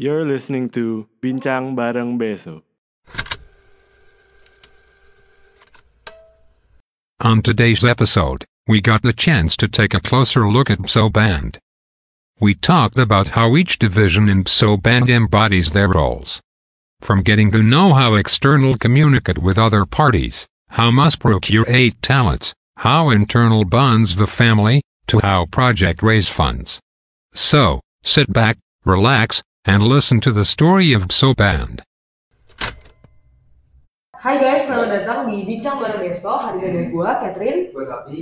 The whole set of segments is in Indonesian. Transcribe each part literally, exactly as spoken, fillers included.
You're listening to Bincang Bareng B S O. On today's episode, we got the chance to take a closer look at B S O Band. We talked about how each division in B S O Band embodies their roles. From getting to know how external communicate with other parties, how Muspro curate talents, how internal bonds the family, to how project raise funds. So, sit back, relax, and listen to the story of B S O Band. Hai guys, selamat datang di Bincang Bareng B S O. Hari ini ada gue, Catherine. Gue Zaki.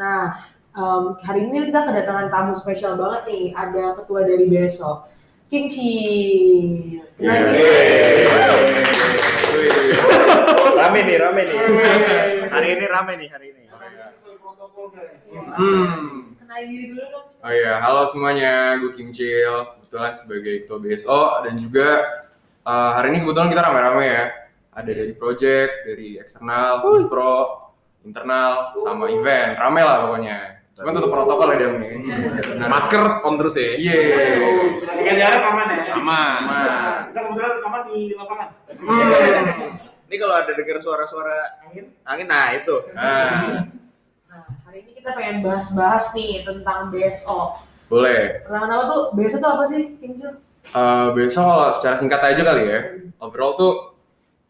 Nah, um, hari ini kita kedatangan tamu spesial banget nih. Ada ketua dari B S O, Kim Chil. Kenalin. Rame nih, rame nih. Hari ini rame nih, hari ini. Hmm. Kenalin diri dulu dong. Oh iya, halo semuanya. Gue Kim Chil, kebetulan sebagai ketua B S O. Dan juga uh, hari ini kebetulan kita rame-rame ya. Ada dari project, dari eksternal, pro, internal, sama event. Rame lah pokoknya. Cuman tetap protokol ya Adam nih. Masker on terus ya? Iya. Tiga jarak aman ya? Aman. Kita kebetulan rekaman di lapangan. Ini kalau ada dengar suara-suara angin, angin nah itu. Nah, hari ini kita pengen bahas-bahas nih tentang B S O. Boleh. Pertama-tama tuh B S O tuh apa sih, Kim Chil? B S O kalau secara singkat aja kali ya. Overall tuh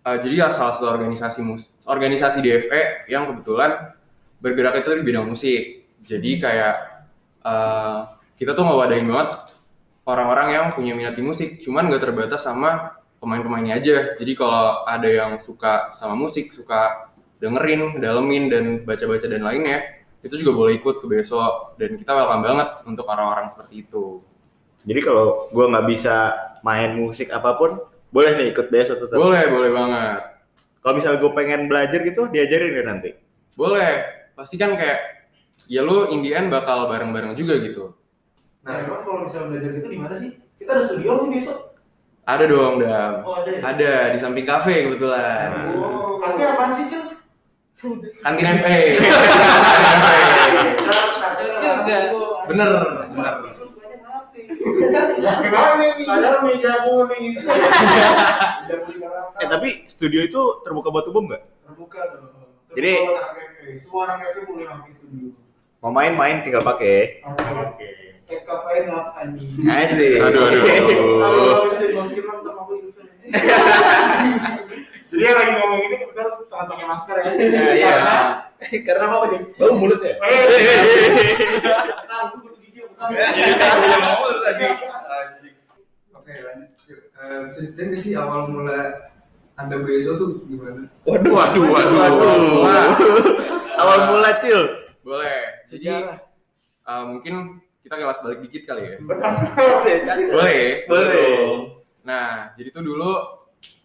Uh, jadi salah satu organisasi mus- organisasi D F E yang kebetulan bergerak itu di bidang musik. Jadi kayak uh, kita tuh ngewadahin banget orang-orang yang punya minat di musik, cuman nggak terbatas sama pemain-pemainnya aja. Jadi kalau ada yang suka sama musik, suka dengerin, dalemin, dan baca-baca dan lainnya, itu juga boleh ikut ke B S O. Dan kita welcome banget untuk orang-orang seperti itu. Jadi kalau gue nggak bisa main musik apapun, boleh nih ikut B S O tetap? Boleh, boleh banget. Kalau misalnya gue pengen belajar gitu, diajarin ya nanti? Boleh, pasti kan kayak ya lu in the end bakal bareng-bareng juga gitu. Nah emang kalau misalnya belajar gitu di mana sih? Kita ada studio sih besok? Ada dong, Dam. Oh, ada ya? Ada, di samping kafe kebetulan. Oh, kafe apaan sih Cil? Kantin F A. Bener, bener. Padahal meja kuning. Eh tapi studio itu terbuka buat umum nggak? Terbuka dong. Jadi semua orang F P boleh pakai studio. Mau main-main tinggal pakai. Oke. Kekapain lah anjing. Asik. Aduh aduh. Kalau bisa dimasukin lah untuk aku itu. Jadi yang lagi ngomong ini kebetulan tangan pakai masker ya. Iya. Karena apa aja? Bau mulut ya. Sabu gosok gigi apa sabu? Anjing. Oke lanjut. Um, ceritain sih awal mula anda B S O tuh gimana? Waduh, waduh, waduh. waduh. Nah, awal mula Cil. Boleh. Jadi uh, mungkin kita kelas balik dikit kali ya. Boleh. Boleh. Nah, jadi tuh dulu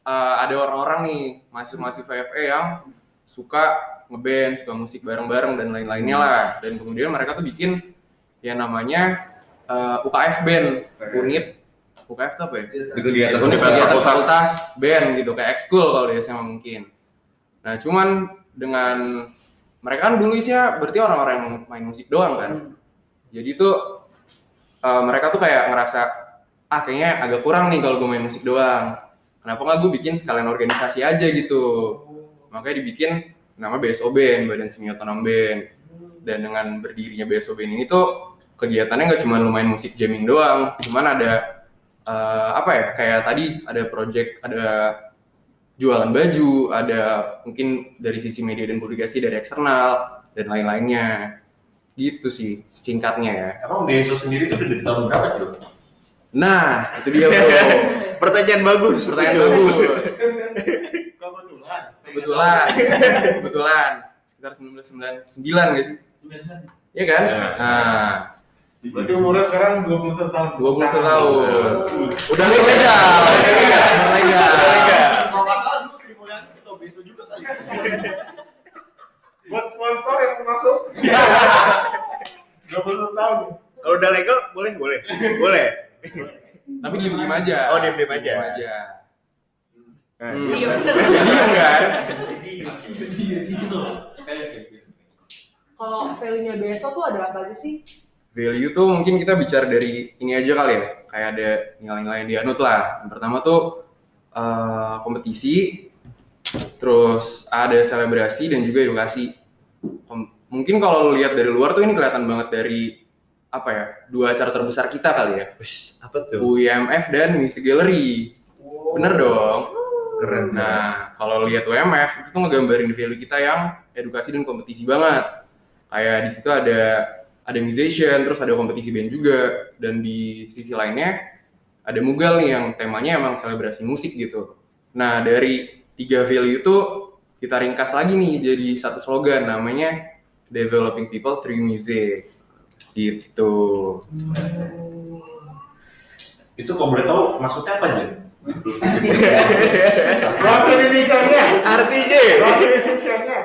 uh, ada orang-orang nih masih-masih V F E yang suka ngeband, suka musik bareng-bareng dan lain-lainnya lah. Dan kemudian mereka tuh bikin yang namanya Uh, U K F Band, unit U K F itu apa ya? Kegiatan fakultas band gitu, kayak ekskul kalau di S M A mungkin. Nah cuman dengan mereka kan dulu isinya berarti orang-orang yang main musik doang kan. Hmm. Jadi tuh uh, mereka tuh kayak ngerasa ah kayaknya agak kurang nih kalau gue main musik doang. Kenapa nggak gue bikin sekalian organisasi aja gitu? Makanya dibikin nama B S O Band, Badan Semi Otonom Band. Dan dengan berdirinya B S O Band ini tuh kegiatannya nggak cuma lumayan musik jamming doang, cuman ada uh, apa ya kayak tadi ada project, ada jualan baju, ada mungkin dari sisi media dan publikasi dari eksternal dan lain-lainnya gitu sih singkatnya ya. Emang B S O sendiri itu udah dari tahun berapa Cil? Nah itu dia bro. Pertanyaan bagus. Pertanyaan bagus. Kebetulan. Kebetulan. Kebetulan. Sekitar seribu sembilan ratus sembilan puluh sembilan nggak sih? Iya kan? Ya. Nah. Berarti umurnya sekarang dua puluh satu tahun. dua puluh satu tahun. Udah legal. Udah legal. Kalau enggak salah dulu Sri Mulyani ketua B S O juga kali. Buat sponsor yang masuk. dua puluh tahun. Kalau udah legal boleh, boleh. Boleh. Tapi diem-diem aja. Oh, diem-diem aja. Diem aja. Iya benar. Diem kan? Jadi gitu. Kayak Kalau value-nya B S O tuh ada apa aja sih? Value tuh mungkin kita bicara dari ini aja kali ya, kayak ada nilai-nilai yang dianut lah. Yang pertama tuh uh, kompetisi, terus ada selebrasi dan juga edukasi. Kom- mungkin kalau lo lihat dari luar tuh ini kelihatan banget dari apa ya, dua acara terbesar kita kali ya. Ush, apa tuh? U M F dan Music Gallery. Wow. Bener dong? Keren. Nah, kalau lihat U M F itu tuh ngegambarin value kita yang edukasi dan kompetisi banget. Kayak di situ ada ada musician, terus ada kompetisi band juga, dan di sisi lainnya ada Mugal nih yang temanya emang selebrasi musik gitu. Nah, dari tiga value itu kita ringkas lagi nih jadi satu slogan namanya Developing People Through Music. Gitu. Hmm. Itu kok boleh tahu maksudnya apa aja? Rock Indonesia-nya, artinya Rock Indonesia-nya.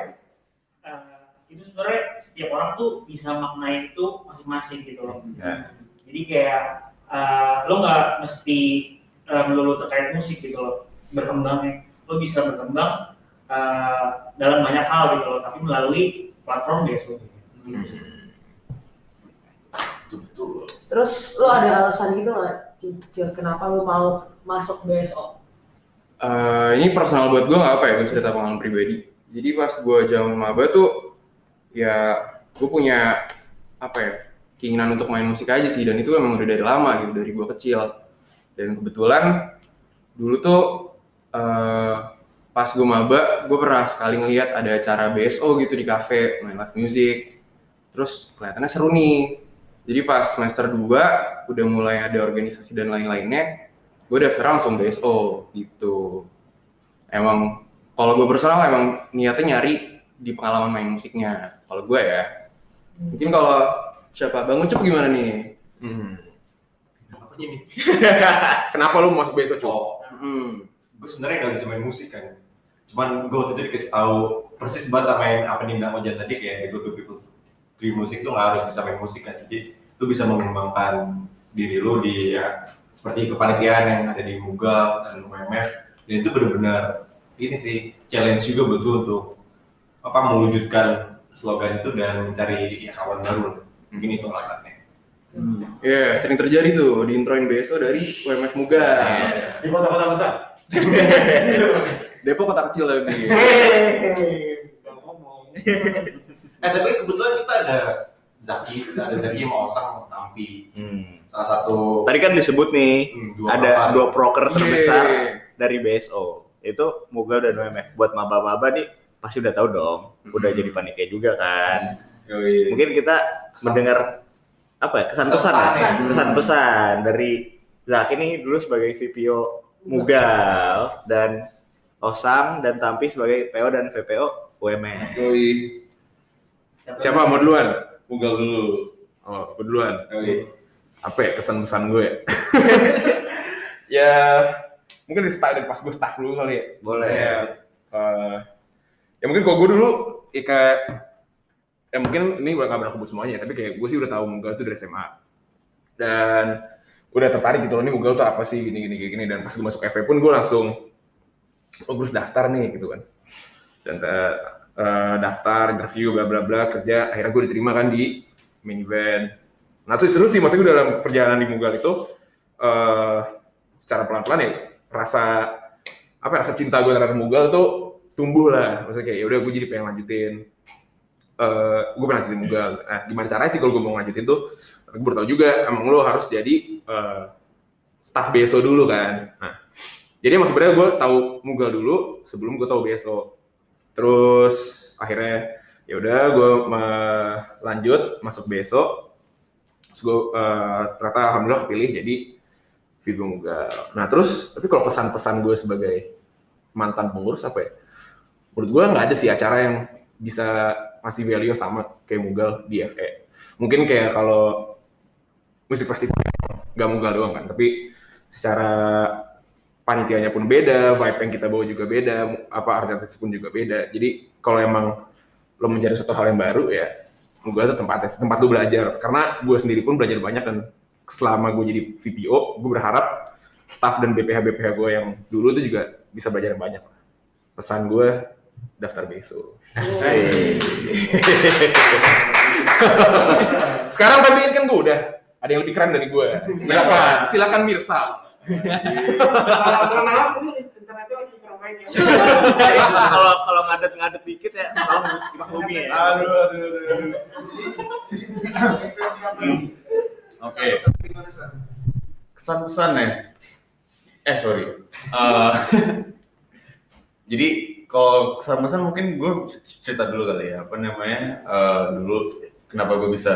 Uh, itu sebenarnya setiap orang tuh bisa maknain itu masing-masing gitu loh. Yeah. Jadi kayak uh, lo nggak mesti uh, melulu terkait musik gitu loh berkembangnya. Lo bisa berkembang uh, dalam banyak hal gitu loh, tapi melalui platform B S O. Hmm. Betul. Terus lo ada alasan gitu nggak, Kim, kenapa lo mau masuk B S O? Uh, ini personal buat gue nggak apa ya, gue cerita pengalaman pribadi. Jadi pas gue zaman maba tuh, ya gue punya apa ya, keinginan untuk main musik aja sih, dan itu emang udah dari lama gitu, dari gue kecil. Dan kebetulan dulu tuh uh, pas gue maba, gue pernah sekali ngeliat ada acara B S O gitu di kafe, main live music. Terus kelihatannya seru nih. Jadi pas semester dua, udah mulai ada organisasi dan lain-lainnya, gue daftar langsung B S O gitu. Emang, kalau gue personal emang niatnya nyari di pengalaman main musiknya. Kalau gue ya, mungkin kalau siapa? Bang Ucup gimana nih? Hmm. Apa ini? Kenapa lu masuk B S O, Cup? Oh, hmm. Gue sebenarnya nggak bisa main musik kan. Cuman gue waktu itu dikasih tahu persis banget sama yang apa nih Bang Ojan tadi, kayak gue-gue-gue. Di musik tuh nggak harus bisa main musik kan, jadi lu bisa mengembangkan diri lu di ya, seperti kepanitiaan yang ada di Mugal dan U M F, dan itu benar-benar ini sih challenge juga betul untuk apa mewujudkan slogan itu dan mencari ya, kawan baru. Mungkin itu alasannya. Hmm. Ya yeah, sering terjadi tuh di introin B S O dari U M F Mugal. Yeah. Di kota-kota besar. Depok kota kecil lagi. Hehehe. Gak ngomong. Eh tapi kebetulan kita ada Zaki, ada Zaki sama Osang sama Tampi. Hmm. Salah satu tadi kan disebut nih, hmm, dua ada mapan. Dua proker terbesar yeah. dari B S O. Itu Mugal dan U M F. Buat maba-maba nih pasti udah tahu dong. Hmm. Udah jadi panitia juga kan. Oh, iya. Mungkin kita kesan mendengar apa ya? Kesan-kesan ya? Kesan-pesan hmm. dari Zaki nih dulu sebagai V P O Mugal dan Osang dan Tampi sebagai P O dan V P O U M F. Oh, iya. Siapa mau duluan? Mugal dulu. Oh, aku duluan. Oke. Okay. Apa ya kesan-kesan gue? Ya, mungkin di start dari pas gue staff dulu kali ya. Boleh. Ya, uh, ya mungkin kalau gue dulu, ya kayak, ya mungkin ini udah gak pernah kebut semuanya, tapi kayak gue sih udah tahu Mugal itu dari S M A. Dan udah tertarik gitu loh, ini Mugal tuh apa sih, gini-gini, gini. Dan pas gue masuk F V pun gue langsung, oh gue harus daftar nih, gitu kan. Dan uh, Uh, daftar, interview, bla bla bla, kerja, akhirnya gue diterima kan di main event. Nah, seru sih, maksudnya gue dalam perjalanan di Mugal itu uh, secara pelan-pelan ya, rasa apa rasa cinta gue terhadap Mugal itu tumbuh lah. Maksudnya kayak, yaudah gue jadi pengen lanjutin, uh, gue pengen lanjutin Mugal. Nah, gimana caranya sih kalau gue mau lanjutin tuh, gue baru tau juga, emang lo harus jadi uh, staff B S O dulu kan. Nah, jadi emang sebenarnya gue tahu Mugal dulu sebelum gue tahu B S O. Terus akhirnya ya udah gue me- lanjut masuk besok, terus gue uh, ternyata alhamdulillah kepilih jadi V P O Mugal. Nah terus tapi kalau pesan-pesan gue sebagai mantan pengurus apa ya? Menurut gue nggak ada sih acara yang bisa ngasih value sama kayak Mugal di F E. Mungkin kayak kalau musik festival nggak Mugal doang kan, tapi secara panitianya pun beda, vibe yang kita bawa juga beda, apa artis pun juga beda. Jadi kalau emang lo mencari suatu hal yang baru ya, gue itu tempatnya, tempat lo belajar. Karena gue sendiri pun belajar banyak dan selama gue jadi V P O, gue berharap staff dan B P H B P H gue yang dulu itu juga bisa belajar banyak. Pesan gue daftar B S O. Asik. Sekarang tapi kan gue udah ada yang lebih keren dari gue. Silakan, silakan Mirsa. Kalau kenal ini internetnya lagi kurang baik ya. Kalau kalau ngadet-ngadet dikit ya, kalau dimaklumi ya. Aduh, aduh, aduh. Oke. Kesan-kesan ya. Eh sorry. Uh, jadi kalau kesan-kesan mungkin gue cerita dulu kali ya. Apa namanya uh, dulu kenapa gue bisa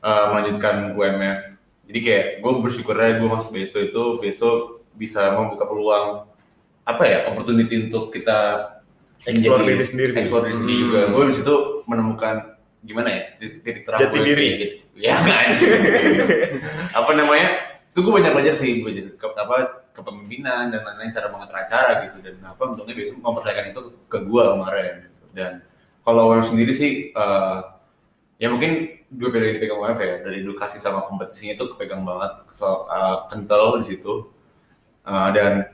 Uh, melanjutkan U M F. Jadi kayak gue bersyukurnya gue masuk B S O itu, B S O bisa membuka peluang apa ya, opportunity untuk kita explore diri sendiri. Explore diri sendiri juga. Gue di situ menemukan gimana ya titik terang jati diri. Ya kan. Apa namanya? Itu gue banyak belajar sih, gue jadi apa kepemimpinan dan lain-lain, cara mengatur acara gitu, dan apa untungnya B S O mempercayakan itu ke gue kemarin. Dan kalau gue sendiri sih uh, ya mungkin gue pilih dipegang U M F ya, dari edukasi sama kompetisinya itu kepegang banget, so, uh, kental di situ. Uh, dan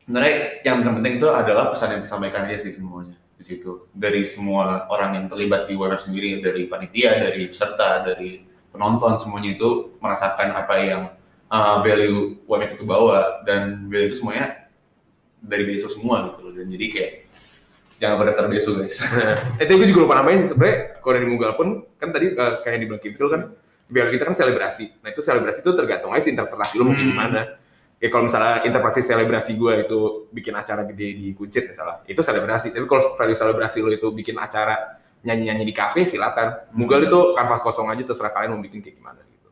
sebenarnya yang penting itu adalah pesan yang disampaikan aja sih semuanya di situ. Dari semua orang yang terlibat di U M F sendiri, dari panitia, dari peserta, dari penonton, semuanya itu merasakan apa yang uh, value U M F itu bawa, dan value itu semuanya dari B S O semua gitu. Dan jadi kayak jangan berdaftar B S O guys. Eh tapi gue juga lupa namanya sih sebenarnya. Kalau dari Mughal pun kan tadi uh, kayak yang dibilang Kim Chil kan, biar kita kan selebrasi. Nah itu selebrasi itu tergantung aja sih interpretasi lo mau gimana. Ya kalau misalnya interpretasi selebrasi gue itu bikin acara gede di Kuncit misalnya, itu selebrasi. Tapi kalau value selebrasi lo itu bikin acara nyanyi-nyanyi di kafe, silakan. Mughal itu kanvas kosong aja, terserah kalian mau bikin kayak gimana gitu.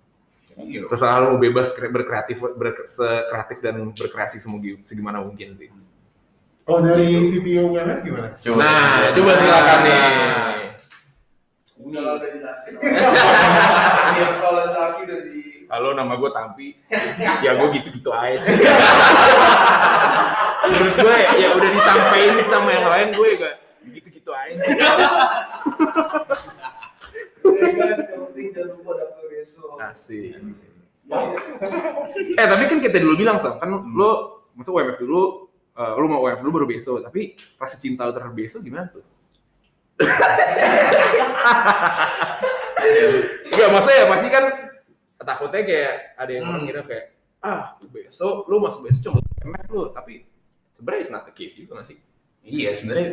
Terserah lo bebas berkreatif, ber- sekreatif dan berkreasi semug- segimana mungkin sih. Oh dari video U M F gimana? Coba. Nah, coba silakan nih. Udah udah dijelasin. Ini soal Zaki udah di. Halo, nama gue Tampi. Ya gue gitu-gitu aja sih. Menurut gue ya udah disampaikan sama yang lain, gue juga gitu-gitu aja sih. Hey guys, yang penting jangan lupa daftar besok. Asik. Eh tapi kan kita dulu bilang Sam, kan hmm. lo masuk U M F dulu. Uh, lu mau U M F dulu baru B S O, tapi rasa cinta lu terhadap B S O gimana tuh? Enggak, maksudnya ya pasti kan takutnya kayak ada yang orang kira kayak ah B S O, lu masuk B S O cuma U M F lu, tapi sebenarnya it's not the case itu masih. Iya sebenarnya,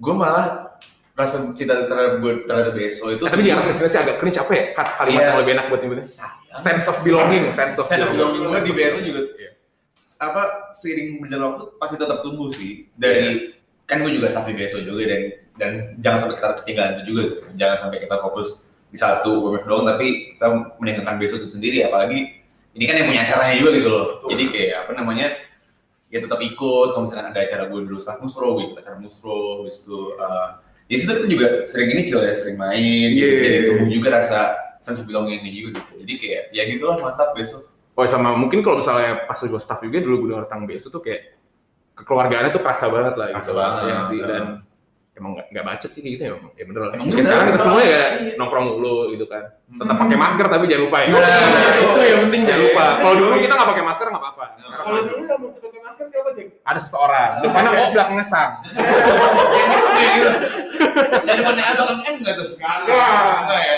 gue malah rasa cinta terhadap gue terhadap B S O itu. Eh, tapi jangan rasa cinta sih agak cringe apa ya? Kalimat yeah. yang lebih enak buat nyebutnya. Sense of belonging, sense of sense belonging. Gue di B S O juga. Yeah. Apa seiring berjalan waktu pasti tetap tumbuh sih dari yeah. kan gue juga staff di B S O juga, dan dan jangan sampai kita ketinggalan itu juga, jangan sampai kita fokus di satu U M F doang tapi kita meningkatkan B S O itu sendiri, apalagi ini kan yang punya acaranya juga gitu loh. Betul. Jadi kayak apa namanya ya tetap ikut, kalau misalkan ada acara gue dulu staff Muspro, gue ikut acara Muspro, habis itu uh, ya situ kita juga sering ini Cil ya, sering main yeah. jadi tumbuh juga rasa sense of belonging ini juga gitu, jadi kayak ya gitulah mantap B S O. Oh sama mungkin kalau misalnya pas gue staff juga dulu gue datang B S O tuh kayak kekeluargaannya tuh kerasa banget lah, kerasa gitu. Banget ya sih, dan emang nggak nggak bacot sih gitu ya, ya bener lah. Mungkin sekarang kita semua ya nongkrong dulu gitu kan, tetap pakai masker tapi jangan lupa ya. Nah, nah, itu yang penting jangan lupa. Kalau dulu kita nggak pakai masker nggak apa-apa. Kalau dulu yang mau pakai masker siapa sih? Ada seseorang depannya O belakangnya Sang. Yang depannya A belakangnya N nggak tuh? Nggak ya.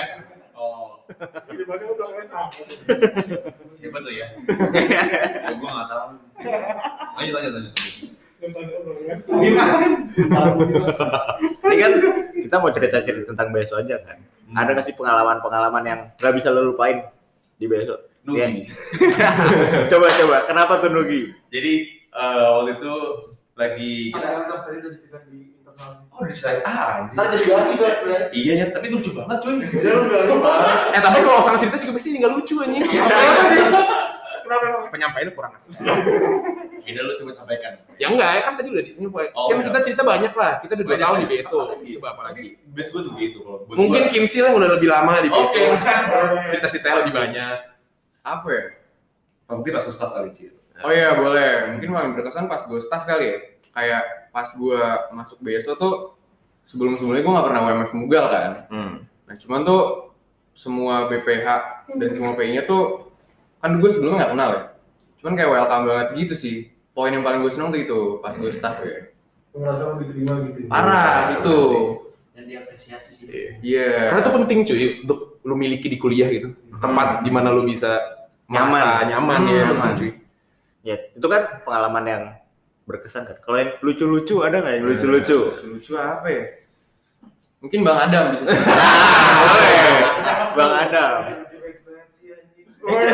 Di mana udah kayak sama. Siapa tuh ya? Gue nggak tahu. Lanjut lanjut lanjut. Ini kan kita mau cerita cerita tentang B S O aja kan. Hmm. Ada nggak sih pengalaman pengalaman yang nggak bisa lo lupain di B S O? Nugi. Ya. Coba coba. Kenapa tuh Nugi? Jadi uh, waktu itu lagi. Kita sampai udah diceritain di internal. Oh diceritain. Ah anjir. Nah, jadi gak sih gue. Iya ya, tapi lucu banget cuy. Eh tapi kalau Osang cerita juga pasti nggak lucu anjing. Penyampaiannya kurang asli. Beda lu coba sampaikan. Ya enggak, ya kan tadi udah di oh, kan kita cerita banyak lah. Kita udah dua tahun di B S O. Coba apa lagi? Base gue tuh gitu kalau buat. Mungkin Kim Chil yang udah lebih lama di B S O. Cerita-ceritanya lebih banyak. Apa ya? Mungkin pas staff kali Chil. Oh iya boleh. Mungkin paling berkesan pas gue staff kali ya. Kayak pas gue masuk B S O tuh sebelum-sebelumnya gue nggak pernah U M F Mughal kan. Hmm. Nah cuman tuh semua B P H dan semua P I-nya tuh kan gue sebelumnya nggak kenal ya. Cuman kayak welcome banget gitu sih. Poin yang paling gue seneng tuh itu pas gue staff ya. merasa lebih terima gitu. Parah itu. Dan diapresiasi sih. Iya. Yeah. Karena itu penting cuy untuk lu miliki di kuliah gitu. Tempat di mana lu bisa nyaman, nyaman hmm. ya, nyaman cuy. Ya, itu kan pengalaman yang berkesan kan. Kalau yang lucu-lucu ada enggak yang lucu-lucu? Hmm. Lucu-lucu apa ya? Mungkin Bang Adam bisa. Bang Adam. Woi,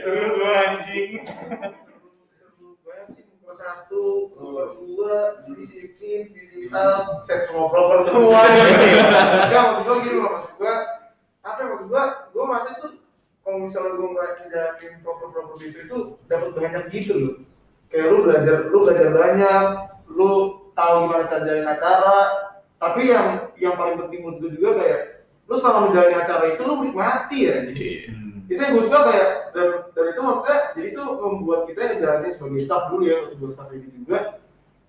seru anjing. Seru banget sih nomor satu, nomor dua, disiplin, fisikal, set semua proper semua. Enggak maksud gua gini loh, maksud gua apa ya, maksud gua, gua merasa itu kalau misalnya gua ngerti dalam proper-proper bisnis itu dapat banyak gitu loh. Kayak lu belajar, lu belajar banyak, lu tahu gimana cara jalanin acara, tapi yang yang paling penting menurut gua juga kayak lu selama menjalani acara itu lu menikmati ya. Jadi itu yang gue suka kayak, dan, dan itu maksudnya jadi itu membuat kita yang jalannya sebagai staff dulu ya, untuk gue staff ini juga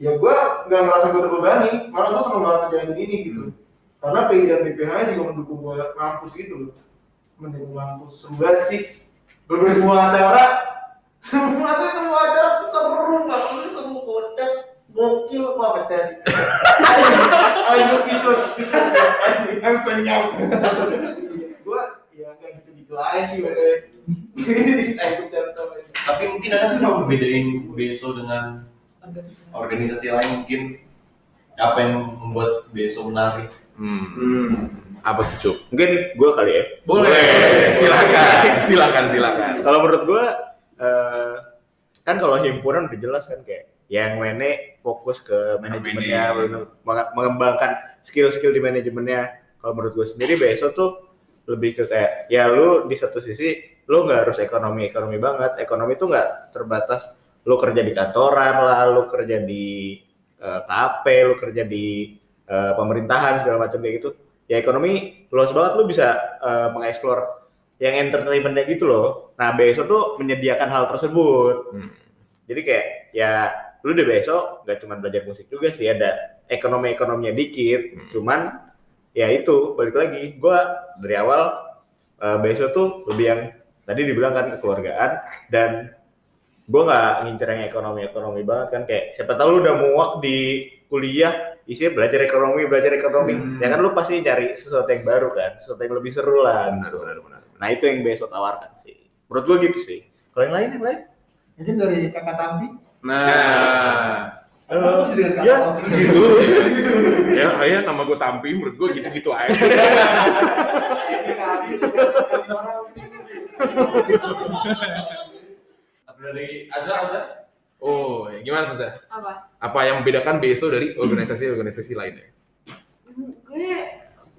ya gue gak merasa gue terbebani, malah gue seneng banget kerjaan ini gitu karena P I dan B P H juga mendukung gue ngampus gitu loh, mendukung ngampus, seru banget sih berbagai semua acara semua tuh semua acara seru, gak perlu semua kocak, gokil, wah percaya sih ayo, picos, picos I'm fine out gue ya kayak gitu lain sih bener. Tapi mungkin ada bisa membedain B S O dengan organisasi lain mungkin apa yang membuat B S O menarik? Hmm. hmm. Apa tuh Cuk? Mungkin gue kali ya. Boleh. Boleh. Silakan. silakan, silakan. Kalau menurut gue uh, kan kalau himpunan udah jelas kan kayak yang mana fokus ke manajemennya, mengembangkan skill-skill di manajemennya. Kalau menurut gue sendiri B S O tuh lebih ke kayak ya lu di satu sisi lu nggak harus ekonomi ekonomi banget, ekonomi itu nggak terbatas, lu kerja di kantoran lah, lu kerja di uh, kafe, lu kerja di uh, pemerintahan segala macam kayak gitu ya, ekonomi luas banget, lu bisa uh, mengeksplor yang entertainmentnya gitu loh. Nah B S O tuh menyediakan hal tersebut. hmm. Jadi kayak ya lu di B S O nggak cuma belajar musik juga sih, ada ekonomi ekonominya dikit. hmm. Cuman ya itu balik lagi gue dari awal uh, B S O tuh lebih yang tadi dibilang kan kekeluargaan, dan gue nggak ngincer yang ekonomi ekonomi banget kan, kayak siapa tahu lu udah muak di kuliah isinya belajar ekonomi belajar ekonomi hmm. ya kan lu pasti cari sesuatu yang baru kan, sesuatu yang lebih seru lah. Benar, benar, benar. Nah itu yang B S O tawarkan sih menurut gue gitu sih. Kalau yang lain yang lain mungkin dari kakak Tampi. Nah, nah. Aku sih dengan ya, gitu. Ya, ya nama gue Tampi, menurut gue gitu-gitu aja. Dari Azza, Azza. Oh, ya gimana Azza? Apa? Apa yang membedakan B S O dari organisasi-organisasi lainnya? Gue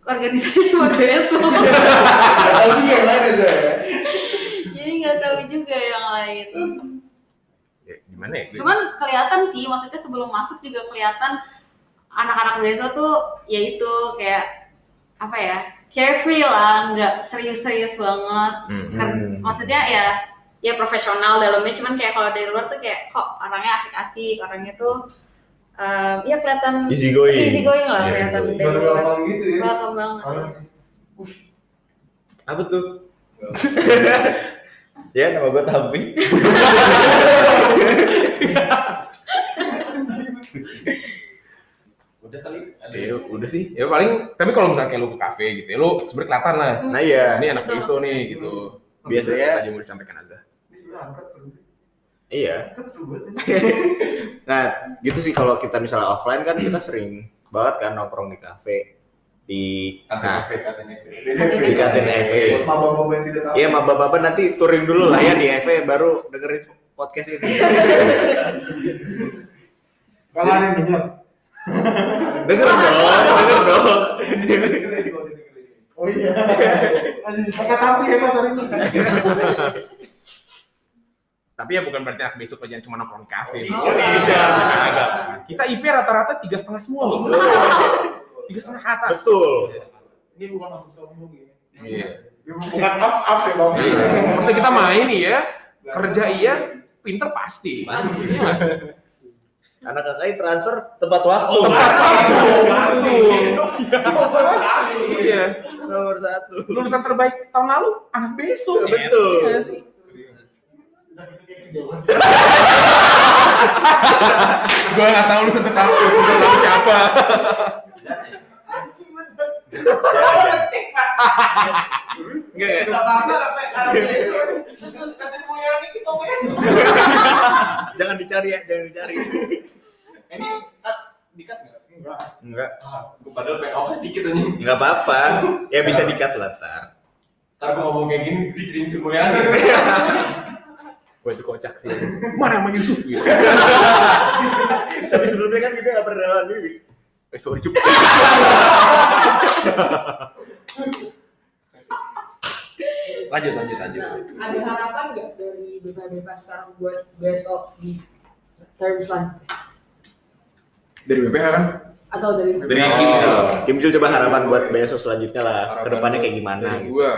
organisasi cuma B S O. Gak tahu juga yang lain Azza. Jadi nggak tahu juga yang lain. Ya, gimana ya? Cuman kelihatan sih, maksudnya sebelum masuk juga kelihatan anak-anak B S O tuh ya itu kayak apa ya, carefree lah, nggak serius-serius banget. Mm-hmm. Kan, maksudnya ya ya profesional dalamnya, cuman kayak kalau dari luar tuh kayak kok orangnya asik-asik, orangnya tuh um, ya kelihatan easy going, easy going lah, yeah, kelihatan dari luar. Kelihatan banget. Apa tuh? Ya, nama gue Tampi. Udah kali? Ada ya, udah sih. Ya paling, tapi kalau misalnya lu ke kafe gitu ya, lu sebenernya kelihatan lah. Nah iya. Ini anak B S O nih gitu. Biasanya tadi mau disampaikan aja. Ini sebenernya angkat seru sih. Iya. Angkat seru banget. Nah, gitu sih kalau kita misalnya offline kan kita sering banget kan nongkrong di kafe. Di nah, di K T N F E. Iya, maba-maba nanti touring dulu lah ya di F E baru dengerin podcast ini. Kemarin denger. Denger dong, denger dong. Oh iya. Anjir, pakai tapi hebat hari ini. Tapi ya bukan berarti anak besok aja cuma nongkrong di kafe. Kita I P rata-rata tiga koma lima semua. Tiga setengah ke atas. Betul. Ini bukan masuk sombong ya. Iya. Bukan up-up ya bang. Maksudnya kita main nih ya, kerja iya, pinter pasti. Pasti. Anak kakaknya transfer tepat waktu. Tepat waktu. Nomor satu. Iya. Nomor satu. Lulusan terbaik tahun lalu, anak besok. Betul. Iya sih. Zaki itu kayak Gue nggak tahu lu sempet tahu siapa. Anjing banget. Anjing banget. Jangan dicari ya, jangan dicari. Ini dikat nggak? Enggak. Enggak. Gue padahal P O sedikit aja. Enggak apa-apa. Ya bisa dikat lah tar. Ntar gue ngomong kayak gini dikiriin semuanya. Gue itu kocak sih. Mana sama Yusuf gitu. Tapi sebelumnya kan kita nggak pernah lawan diri. Eh sorry cup. Lanjut lanjut lanjut. Nah, ada harapan nggak dari B P B P sekarang buat besok di term selanjutnya? Dari B P H kan? Atau dari dari Kim Chil. Kim Chil coba harapan buat besok selanjutnya lah. Harapan kedepannya kayak gimana? Dari gitu. Gua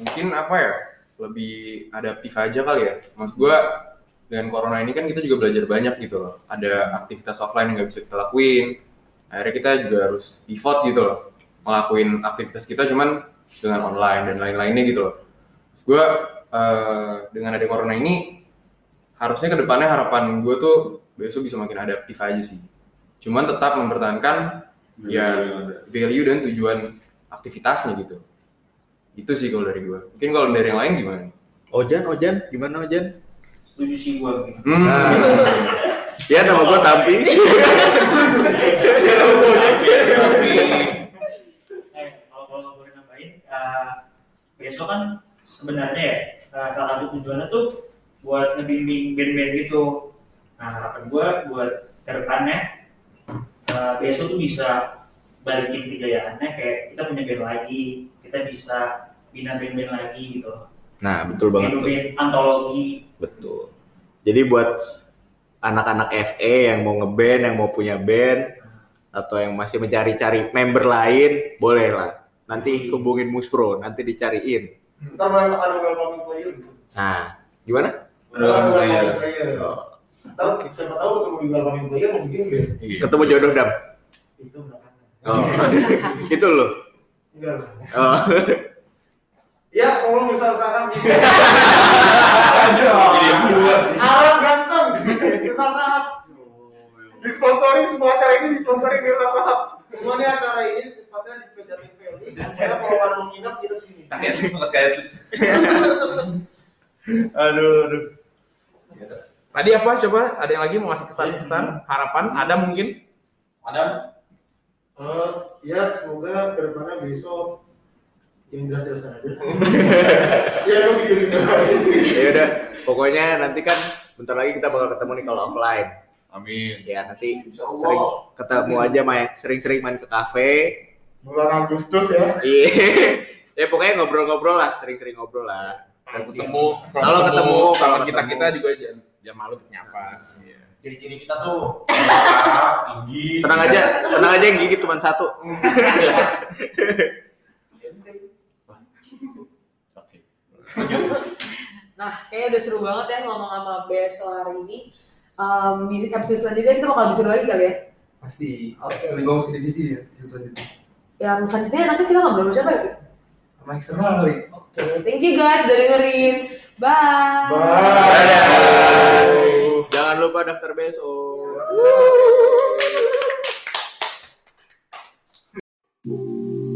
mungkin apa ya? Lebih adaptif aja kali ya. Maksud gue dengan corona ini kan kita juga belajar banyak gitu loh. Ada aktivitas offline yang nggak bisa kita lakuin. Akhirnya kita juga harus pivot gitu loh. Ngelakuin aktivitas kita cuman dengan online dan lain-lainnya gitu loh. Maksud gue uh, dengan ada corona ini harusnya kedepannya harapan gue tuh besok bisa makin adaptif aja sih. Cuman tetap mempertahankan hmm. ya value dan tujuan aktivitasnya gitu. Itu sih kalau dari gue. Mungkin kalau dari yang lain gimana? Ojan, Ojan, gimana Ojan? Setuju sih gue. Hmm. Nah. Ya nama gue Tampi. Eh, kalau kalau boleh nambahin, uh, besok kan sebenarnya ya uh, salah satu tujuannya tuh buat ngebimbing band-band gitu. Nah harapan gue buat kedepannya uh, besok tuh bisa balikin kejayaannya kayak kita punya band lagi. Kita bisa bina band-band lagi gitu. Nah, betul banget. Band-band antologi. Betul. Jadi buat anak-anak F E yang mau ngeband, yang mau punya band, atau yang masih mencari-cari member lain, bolehlah. Nanti hubungin Muspro, nanti dicariin. Ntar banyak ada welcoming player. Nah, gimana? Welcoming player. Tahu siapa tahu ketemu di welcoming player mungkin deh. Ketemu jodoh Dam. Itu belakangnya. Oh. Itu loh. Enggak lah. Oh. Ya, tolong usahakan bisa. Aja. Arab ganteng. Usahakan. Disponsori semua acara ini, disponsori di Rahab. Semuanya acara ini tempatnya di Pejaten Valley. Karena kalau warung nginep gitu sini. Kasih atlet tuh kasih atlet. Aduh, aduh. Tadi apa coba? Ada yang lagi mau ngasih kesan-kesan, harapan? Ada mungkin? Ada. Uh, ya semoga kedepannya besok yang jelas-jelas aja. Ya lu gitu-gitu. Ya udah, pokoknya nanti kan bentar lagi kita bakal ketemu nih kalau offline. Amin. Ya nanti sering ketemu aja main, sering-sering main ke kafe. Bulan Agustus ya. Iya. Ya pokoknya ngobrol-ngobrol lah, sering-sering ngobrol lah. Dan ketemu. Kalau ketemu, kalau kita kita juga jangan jangan malu nyapa. Iya. Ciri-ciri kita tuh tinggi. Tenang aja, tenang aja yang gigi cuma satu. Nah, kayaknya udah seru banget ya ngomong sama B S O hari ini. Um, di episode selanjutnya kita bakal disuruh lagi kali ya? Pasti. Oke. Okay. Ngomong seperti divisi ya, episode selanjutnya. Yang selanjutnya nanti kita ngobrol siapa ya? Sama eksternal kali. Oke. Okay. Thank you guys udah dengerin. Bye. Bye. Bye. Jangan lupa daftar B S O. Woo.